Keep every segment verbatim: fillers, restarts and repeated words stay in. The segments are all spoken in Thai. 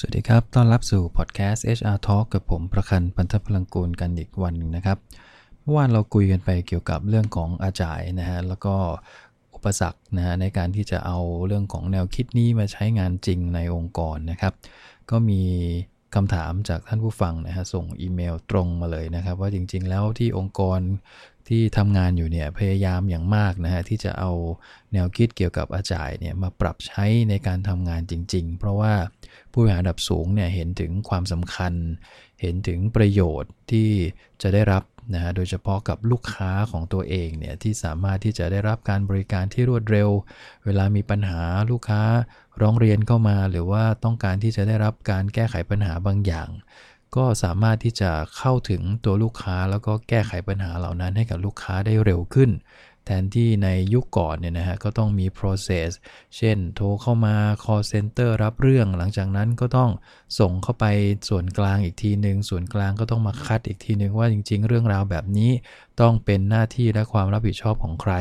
สวัสดีครับต้อนรับสู่พอดแคสต์ เอช อาร์ Talk กับผมประคันต์ ปันธพลังกูลกันอีกวันหนึ่งนะครับเมื่อวานเราคุยกันไปเกี่ยวกับเรื่องของ Agile นะฮะแล้วก็อุปสรรคนะฮะในการที่จะเอาเรื่องของแนวคิดนี้มาใช้งานจริงในองค์กรนะครับก็มีคำถามจากท่านผู้ฟังนะฮะส่งอีเมลตรงมาเลยนะครับว่าจริงๆแล้วที่องค์กรที่ทำงานอยู่เนี่ยพยายามอย่างมากนะฮะที่จะเอาแนวคิดเกี่ยวกับอาจารย์เนี่ยมาปรับใช้ในการทำงานจริงๆเพราะว่าผู้บริหารระดับสูงเนี่ยเห็นถึงความสำคัญเห็นถึงประโยชน์ที่จะได้รับนะฮะโดยเฉพาะกับลูกค้าของตัวเองเนี่ยที่สามารถที่จะได้รับการบริการที่รวดเร็วเวลามีปัญหาลูกค้าร้องเรียนเข้ามาหรือว่าต้องการที่จะได้รับการแก้ไขปัญหาบางอย่างก็สามารถที่จะเข้าถึงตัวลูกค้าแล้วก็แก้ไขปัญหาเหล่านั้นให้กับลูกค้าได้เร็วขึ้นแทนที่ในยุคก่อนเนี่ยนะฮะก็ต้องมี process เช่นโทรเข้ามา call center รับเรื่องหลังจากนั้นก็ต้องส่งเข้าไปส่วนกลางอีกทีนึงส่วนกลางก็ต้องมาคัดอีกทีนึงว่าจริงๆเรื่องราวแบบนี้ต้องเป็นหน้าที่และความรับผิดชอบของใคร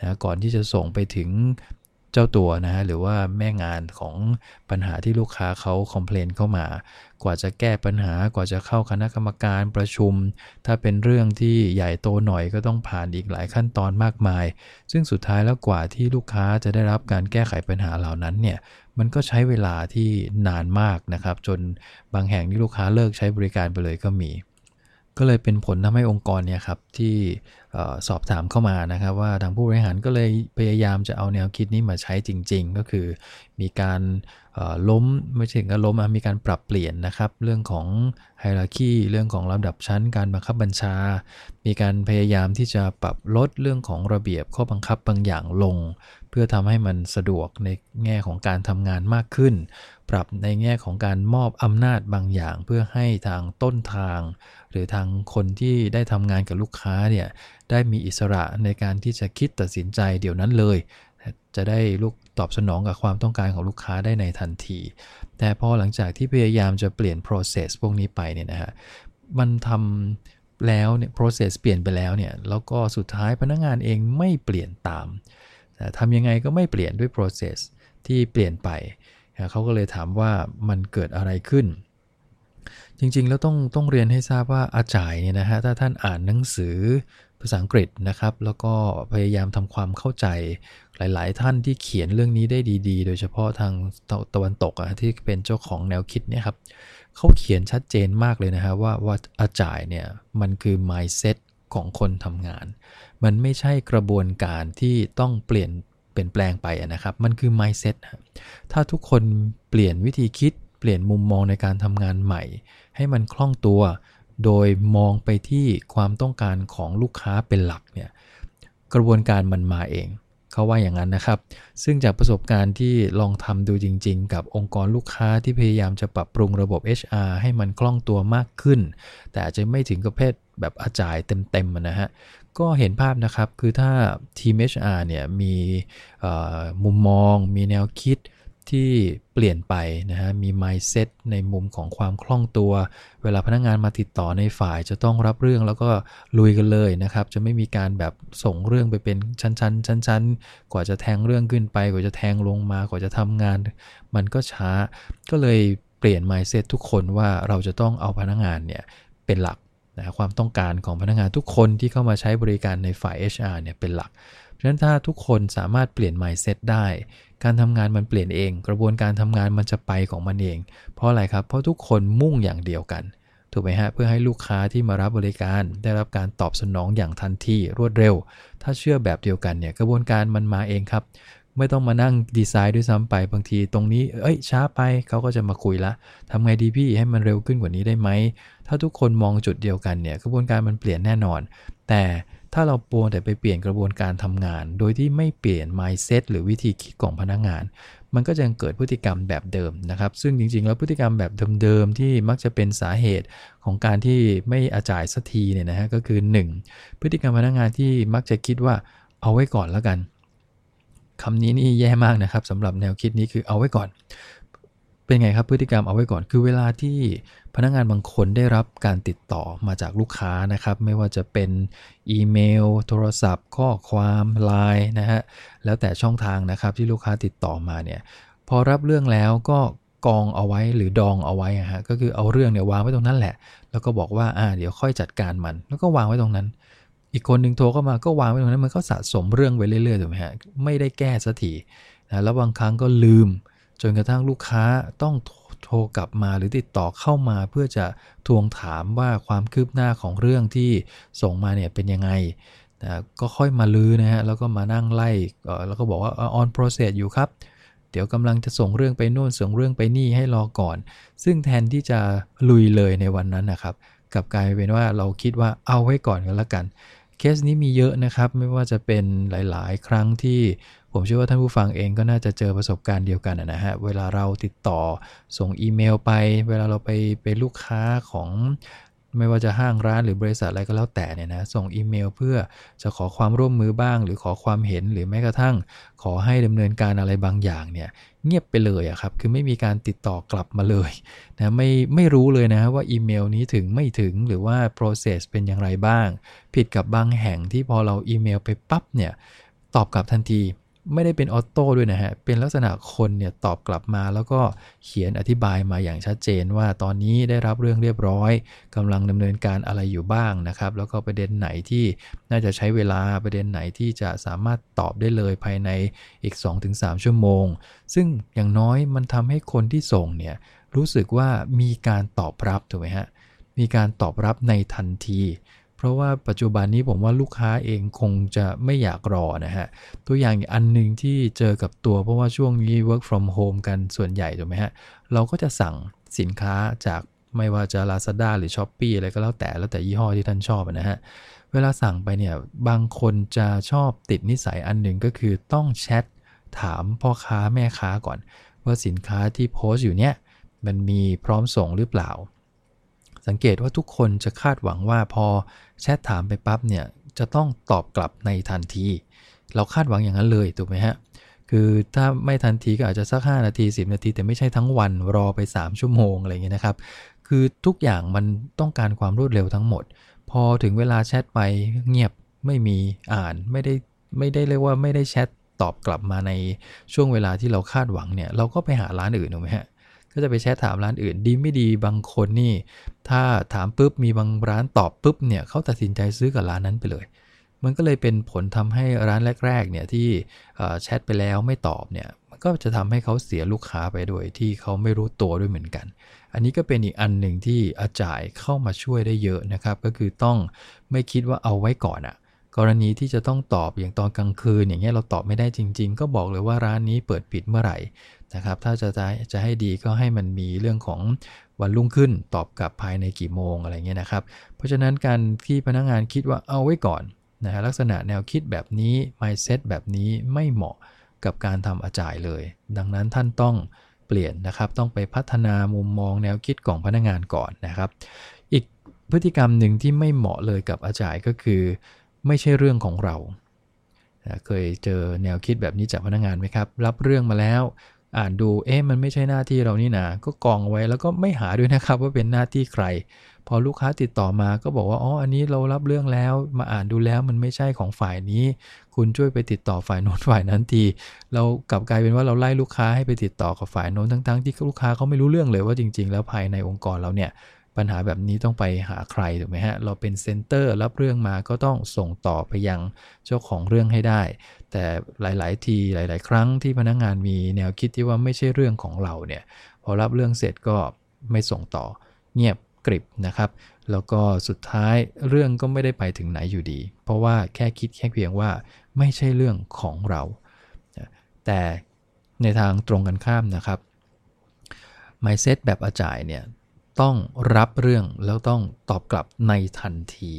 นะก่อนที่จะส่งไปถึงเจ้าตัวนะฮะหรือว่าแม่งานของปัญหาที่ลูกค้าเขาคอมเพลนเข้ามากว่าจะแก้ปัญหากว่าจะเข้าคณะกรรมการประชุมถ้าเป็นเรื่องที่ใหญ่โตหน่อยก็ต้องผ่านอีกหลายขั้นตอนมากมายซึ่งสุดท้ายแล้วกว่าที่ลูกค้าจะได้รับการแก้ไขปัญหาเหล่านั้นเนี่ยมันก็ใช้เวลาที่นานมากนะครับจนบางแห่งที่ลูกค้าเลิกใช้บริการไปเลยก็มีก็เลยเป็นผลทำให้องค์กรเนี่ยครับที่สอบถามเข้ามานะครับว่าทางผู้บริหารก็เลยพยายามจะเอาแนวคิดนี้มาใช้จริงๆก็คือมีการล้มไม่ถึงกับล้มมีการปรับเปลี่ยนนะครับเรื่องของไฮรักคีเรื่องของลำดับชั้นการบังคับบัญชามีการพยายามที่จะปรับลดเรื่องของระเบียบข้อบังคับบางอย่างลงเพื่อทำให้มันสะดวกในแง่ของการทำงานมากขึ้นปรับในแง่ของการมอบอำนาจบางอย่างเพื่อให้ทางต้นทางหรือทางคนที่ได้ทำงานกับลูกค้าเนี่ยได้มีอิสระในการที่จะคิดตัดสินใจเดี๋ยวนั้นเลยจะได้ลูกตอบสนองกับความต้องการของลูกค้าได้ในทันทีแต่พอหลังจากที่พยายามจะเปลี่ยน process พวกนี้ไปเนี่ยนะฮะมันทำแล้วเนี่ย process เปลี่ยนไปแล้วเนี่ยแล้วก็สุดท้ายพนักงานเองไม่เปลี่ยนตามทำยังไงก็ไม่เปลี่ยนด้วย process ที่เปลี่ยนไปเขาก็เลยถามว่ามันเกิดอะไรขึ้นจริงๆแล้วต้องต้องเรียนให้ทราบว่าอาจารย์เนี่ยนะฮะถ้าท่านอ่านหนังสือภาษาอังกฤษนะครับแล้วก็พยายามทำความเข้าใจหลายๆท่านที่เขียนเรื่องนี้ได้ดีๆโดยเฉพาะทางตะวันตกอ่ะที่เป็นเจ้าของแนวคิดเนี่ยครับเขาเขียนชัดเจนมากเลยนะฮะว่าว่าอาจารย์เนี่ยมันคือ mindset ของคนทำงานมันไม่ใช่กระบวนการที่ต้องเปลี่ยนเปลี่ยนแปลงไปนะครับมันคือ mindset ถ้าทุกคนเปลี่ยนวิธีคิดเปลี่ยนมุมมองในการทำงานใหม่ให้มันคล่องตัวโดยมองไปที่ความต้องการของลูกค้าเป็นหลักเนี่ยกระบวนการมันมาเองเขาว่าอย่างนั้นนะครับซึ่งจากประสบการณ์ที่ลองทำดูจริงๆกับองค์กรลูกค้าที่พยายามจะปรับปรุงระบบ เอช อาร์ ให้มันคล่องตัวมากขึ้นแต่อาจจะไม่ถึงกับเพศแบบอาจายเต็มๆนะฮะก็เห็นภาพนะครับคือถ้าทีม เอช อาร์ เนี่ยมีมุมมองมีแนวคิดที่เปลี่ยนไปนะฮะมี mindset ในมุมของความคล่องตัวเวลาพนักงานมาติดต่อในฝ่ายจะต้องรับเรื่องแล้วก็ลุยกันเลยนะครับจะไม่มีการแบบส่งเรื่องไปเป็นชั้นๆชั้นๆกว่าจะแทงเรื่องขึ้นไปกว่าจะแทงลงมากว่าจะทำงานมันก็ช้าก็เลยเปลี่ยน mindset ทุกคนว่าเราจะต้องเอาพนักงานเนี่ยเป็นหลักนะความต้องการของพนักงานทุกคนที่เข้ามาใช้บริการในฝ่าย เอช อาร์ เนี่ยเป็นหลักฉะนั้นถ้าทุกคนสามารถเปลี่ยน mindset ได้การทำงานมันเปลี่ยนเองกระบวนการทำงานมันจะไปของมันเองเพราะอะไรครับเพราะทุกคนมุ่งอย่างเดียวกันถูกไหมฮะเพื่อให้ลูกค้าที่มารับบริการได้รับการตอบสนองอย่างทันทีรวดเร็วถ้าเชื่อแบบเดียวกันเนี่ยกระบวนการมันมาเองครับไม่ต้องมานั่งดีไซน์ด้วยซ้ำไปบางทีตรงนี้เอ้ยช้าไปเขาก็จะมาคุยละทำไงดีพี่ให้มันเร็วขึ้นกว่านี้ได้ไหมถ้าทุกคนมองจุดเดียวกันเนี่ยกระบวนการมันเปลี่ยนแน่นอนแต่ถ้าเราปวงแต่ไปเปลี่ยนกระบวนการทำงานโดยที่ไม่เปลี่ยน mindset หรือวิธีคิดของพนักงานมันก็จะเกิดพฤติกรรมแบบเดิมนะครับซึ่งจริงๆแล้วพฤติกรรมแบบเดิมๆที่มักจะเป็นสาเหตุของการที่ไม่อาจ่ายสักทีเนี่ยนะฮะก็คือหนึ่งพฤติกรรมพนักงานที่มักจะคิดว่าเอาไว้ก่อนแล้วกันคำนี้นี่แย่มากนะครับสำหรับแนวคิดนี้คือเอาไว้ก่อนเป็นไงครับพฤติกรรมเอาไว้ก่อนคือเวลาที่พนักงานบางคนได้รับการติดต่อมาจากลูกค้านะครับไม่ว่าจะเป็นอีเมลโทรศัพท์ข้อความ ไลน์ นะฮะแล้วแต่ช่องทางนะครับที่ลูกค้าติดต่อมาเนี่ยพอรับเรื่องแล้วก็ กองเอาไว้หรือดองเอาไว้ฮะก็คือเอาเรื่องเนี่ยวางไว้ตรงนั้นแหละแล้วก็บอกว่าอ่าเดี๋ยวค่อยจัดการมันแล้วก็วางไว้ตรงนั้นอีกคนหนึ่งโทรเข้ามาก็วางไว้ตรงนั้นมันก็สะสมเรื่องไว้เรื่อยๆถูกไหมฮะไม่ได้แก้สักทีนะแล้วบางครั้งก็ลืมจนกระทั่งลูกค้าต้องโทรกลับมาหรือติดต่อเข้ามาเพื่อจะทวงถามว่าความคืบหน้าของเรื่องที่ส่งมาเนี่ยเป็นยังไงนะก็ค่อยมาลือนะฮะแล้วก็มานั่งไล่แล้วก็บอกว่า on process อยู่ครับเดี๋ยวกำลังจะส่งเรื่องไปโน่นส่งเรื่องไปนี่ให้รอก่อนซึ่งแทนที่จะลุยเลยในวันนั้นนะครับกลับกลายเป็นว่าเราคิดว่าเอาไว้ก่อนกันละกันเคสนี้มีเยอะนะครับไม่ว่าจะเป็นหลายๆครั้งที่ผมเชื่อว่าท่านผู้ฟังเองก็น่าจะเจอประสบการณ์เดียวกันนะฮะเวลาเราติดต่อส่งอีเมลไปเวลาเราไปเป็นลูกค้าของไม่ว่าจะห้างร้านหรือบริษัทอะไรก็แล้วแต่เนี่ยนะส่งอีเมลเพื่อจะขอความร่วมมือบ้างหรือขอความเห็นหรือแม้กระทั่งขอให้ดำเนินการอะไรบางอย่างเนี่ยเงียบไปเลยอะครับคือไม่มีการติดต่อกลับมาเลยนะไม่ไม่รู้เลยนะว่าอีเมลนี้ถึงไม่ถึงหรือว่า process เป็นอย่างไรบ้างผิดกับบางแห่งที่พอเราอีเมลไปปั๊บเนี่ยตอบกลับทันทีไม่ได้เป็นออโต้ด้วยนะฮะเป็นลักษณะคนเนี่ยตอบกลับมาแล้วก็เขียนอธิบายมาอย่างชัดเจนว่าตอนนี้ได้รับเรื่องเรียบร้อยกำลังดำเนินการอะไรอยู่บ้างนะครับแล้วก็ประเด็นไหนที่น่าจะใช้เวลาประเด็นไหนที่จะสามารถตอบได้เลยภายในอีก สองถึงสาม ชั่วโมงซึ่งอย่างน้อยมันทำให้คนที่ส่งเนี่ยรู้สึกว่ามีการตอบรับถูกไหมฮะมีการตอบรับในทันทีเพราะว่าปัจจุบันนี้ผมว่าลูกค้าเองคงจะไม่อยากรอนะฮะตัวอย่างอันนึงที่เจอกับตัวเพราะว่าช่วงนี้ work from home กันส่วนใหญ่ถูกไหมฮะเราก็จะสั่งสินค้าจากไม่ว่าจะ Lazada หรือ Shopee อะไรก็แล้วแต่แล้วแต่ยี่ห้อที่ท่านชอบนะฮะเวลาสั่งไปเนี่ยบางคนจะชอบติดนิสัยอันนึงก็คือต้องแชทถามพ่อค้าแม่ค้าก่อนว่าสินค้าที่โพสต์อยู่เนี่ยมันมีพร้อมส่งหรือเปล่าสังเกตว่าทุกคนจะคาดหวังว่าพอแชทถามไปปั๊บเนี่ยจะต้องตอบกลับในทันทีเราคาดหวังอย่างนั้นเลยถูกไหมฮะคือถ้าไม่ทันทีก็อาจจะสักห้านาทีสิบนาทีแต่ไม่ใช่ทั้งวันรอไปสามชั่วโมงอะไรอย่างเงี้ยนะครับคือทุกอย่างมันต้องการความรวดเร็วทั้งหมดพอถึงเวลาแชทไปเงียบไม่มีอ่านไม่ได้ไม่ได้เรียกว่าไม่ได้แชทตอบกลับมาในช่วงเวลาที่เราคาดหวังเนี่ยเราก็ไปหาร้านอื่นถูกไหมฮะก็จะไปแชทถามร้านอื่นดีไม่ดีบางคนนี่ถ้าถามปุ๊บมีบางร้านตอบปุ๊บเนี่ยเขาตัดสินใจซื้อกับร้านนั้นไปเลยมันก็เลยเป็นผลทำให้ร้านแรกๆเนี่ยที่แชทไปแล้วไม่ตอบเนี่ยมันก็จะทำให้เขาเสียลูกค้าไปด้วยที่เขาไม่รู้ตัวด้วยเหมือนกันอันนี้ก็เป็นอีกอันหนึ่งที่Agileเข้ามาช่วยได้เยอะนะครับก็คือต้องไม่คิดว่าเอาไว้ก่อนอะกรณีที่จะต้องตอบอย่างตอนกลางคืนอย่างเงี้ยเราตอบไม่ได้จริงๆก็บอกเลยว่าร้านนี้เปิดปิดเมื่อไหร่นะครับถ้าจะจะให้ดีก็ให้มันมีเรื่องของวันรุ่งขึ้นตอบกลับภายในกี่โมงอะไรเงี้ยนะครับเพราะฉะนั้นการที่พนักงานคิดว่าเอาไว้ก่อนนะฮะลักษณะแนวคิดแบบนี้ mindset แบบนี้ไม่เหมาะกับการทำAgileเลยดังนั้นท่านต้องเปลี่ยนนะครับต้องไปพัฒนามุมมองแนวคิดของพนักงานก่อนนะครับอีกพฤติกรรมหนึ่งที่ไม่เหมาะเลยกับAgileก็คือไม่ใช่เรื่องของเราเคยเจอแนวคิดแบบนี้จากพนักงานไหมครับรับเรื่องมาแล้วอ่านดูเอ๊ะมันไม่ใช่หน้าที่เรานี่นะก็กองไว้แล้วก็ไม่หาด้วยนะครับว่าเป็นหน้าที่ใครพอลูกค้าติดต่อมาก็บอกว่าอ๋ออันนี้เรารับเรื่องแล้วมาอ่านดูแล้วมันไม่ใช่ของฝ่ายนี้คุณช่วยไปติดต่อฝ่ายโน้นฝ่ายนั้นทีเรากลับกลายเป็นว่าเราไล่ลูกค้าให้ไปติดต่อกับฝ่ายโน้นทั้งๆที่ลูกค้าเขาไม่รู้เรื่องเลยว่าจริงๆแล้วภายในองค์กรเราเนี่ยปัญหาแบบนี้ต้องไปหาใครถูกไหมฮะเราเป็นเซ็นเตอร์รับเรื่องมาก็ต้องส่งต่อไปยังเจ้าของเรื่องให้ได้แต่หลายๆทีหลายๆครั้งที่พนักงานมีแนวคิดที่ว่าไม่ใช่เรื่องของเราเนี่ยพอรับเรื่องเสร็จก็ไม่ส่งต่อเงียบกริบนะครับแล้วก็สุดท้ายเรื่องก็ไม่ได้ไปถึงไหนอยู่ดีเพราะว่าแค่คิดแค่เพียงว่าไม่ใช่เรื่องของเราแต่ในทางตรงกันข้ามนะครับ mindset แบบAgileเนี่ยต้องรับเรื่องแล้วต้องตอบกลับในทันที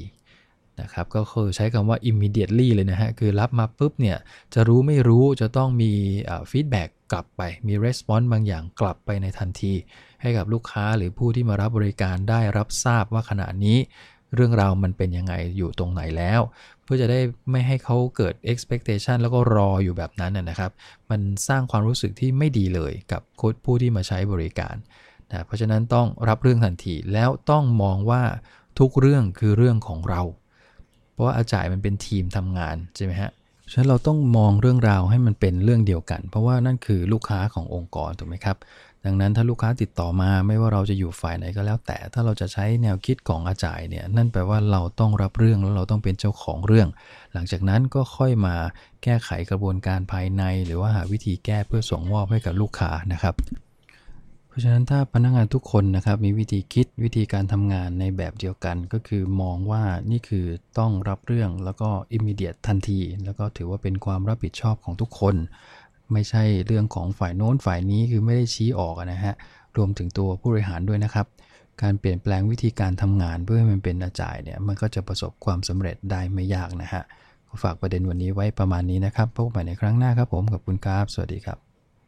นะครับก็คือใช้คำว่า immediately เลยนะฮะคือรับมาปุ๊บเนี่ยจะรู้ไม่รู้จะต้องมี feedback กลับไปมี response บางอย่างกลับไปในทันทีให้กับลูกค้าหรือผู้ที่มารับบริการได้รับทราบว่าขณะนี้เรื่องราวมันเป็นยังไงอยู่ตรงไหนแล้วเพื่อจะได้ไม่ให้เขาเกิด expectation แล้วก็รออยู่แบบนั้นนะครับมันสร้างความรู้สึกที่ไม่ดีเลยกับผู้ที่มาใช้บริการนะเพราะฉะนั้นต้องรับเรื่องทันทีแล้วต้องมองว่าทุกเรื่องคือเรื่องของเราเพราะว่าAgileมันเป็นทีมทำงานใช่ไหมฮะฉะนั้นเราต้องมองเรื่องราวให้มันเป็นเรื่องเดียวกันเพราะว่านั่นคือลูกค้าขององค์กรถูกไหมครับ ดังนั้นถ้าลูกค้าติดต่อมาไม่ว่าเราจะอยู่ฝ่ายไหนก็แล้วแต่ถ้าเราจะใช้แนวคิดของอาจารย์เนี่ยนั่นแปลว่าเราต้องรับเรื่องแล้วเราต้องเป็นเจ้าของเรื่องหลังจากนั้นก็ค่อยมาแก้ไขกระบวนการภายในหรือว่าหาวิธีแก้เพื่อส่งมอบให้กับลูกค้านะครับเพราะฉะนั้นถ้าพนักงานทุกคนนะครับมีวิธีคิดวิธีการทำงานในแบบเดียวกันก็คือมองว่านี่คือต้องรับเรื่องแล้วก็ immediate ทันทีแล้วก็ถือว่าเป็นความรับผิดชอบของทุกคนไม่ใช่เรื่องของฝ่ายโน้นฝ่ายนี้คือไม่ได้ชี้ออกนะฮะรวมถึงตัวผู้บริหารด้วยนะครับการเปลี่ยนแปลงวิธีการทำงานเพื่อให้มันเป็นอาจายเนี่ยมันก็จะประสบความสำเร็จได้ไม่ยากนะฮะฝากประเด็นวันนี้ไว้ประมาณนี้นะครับพบกันใหม่ในครั้งหน้าครับผมขอบคุณครับสวัสดีครับ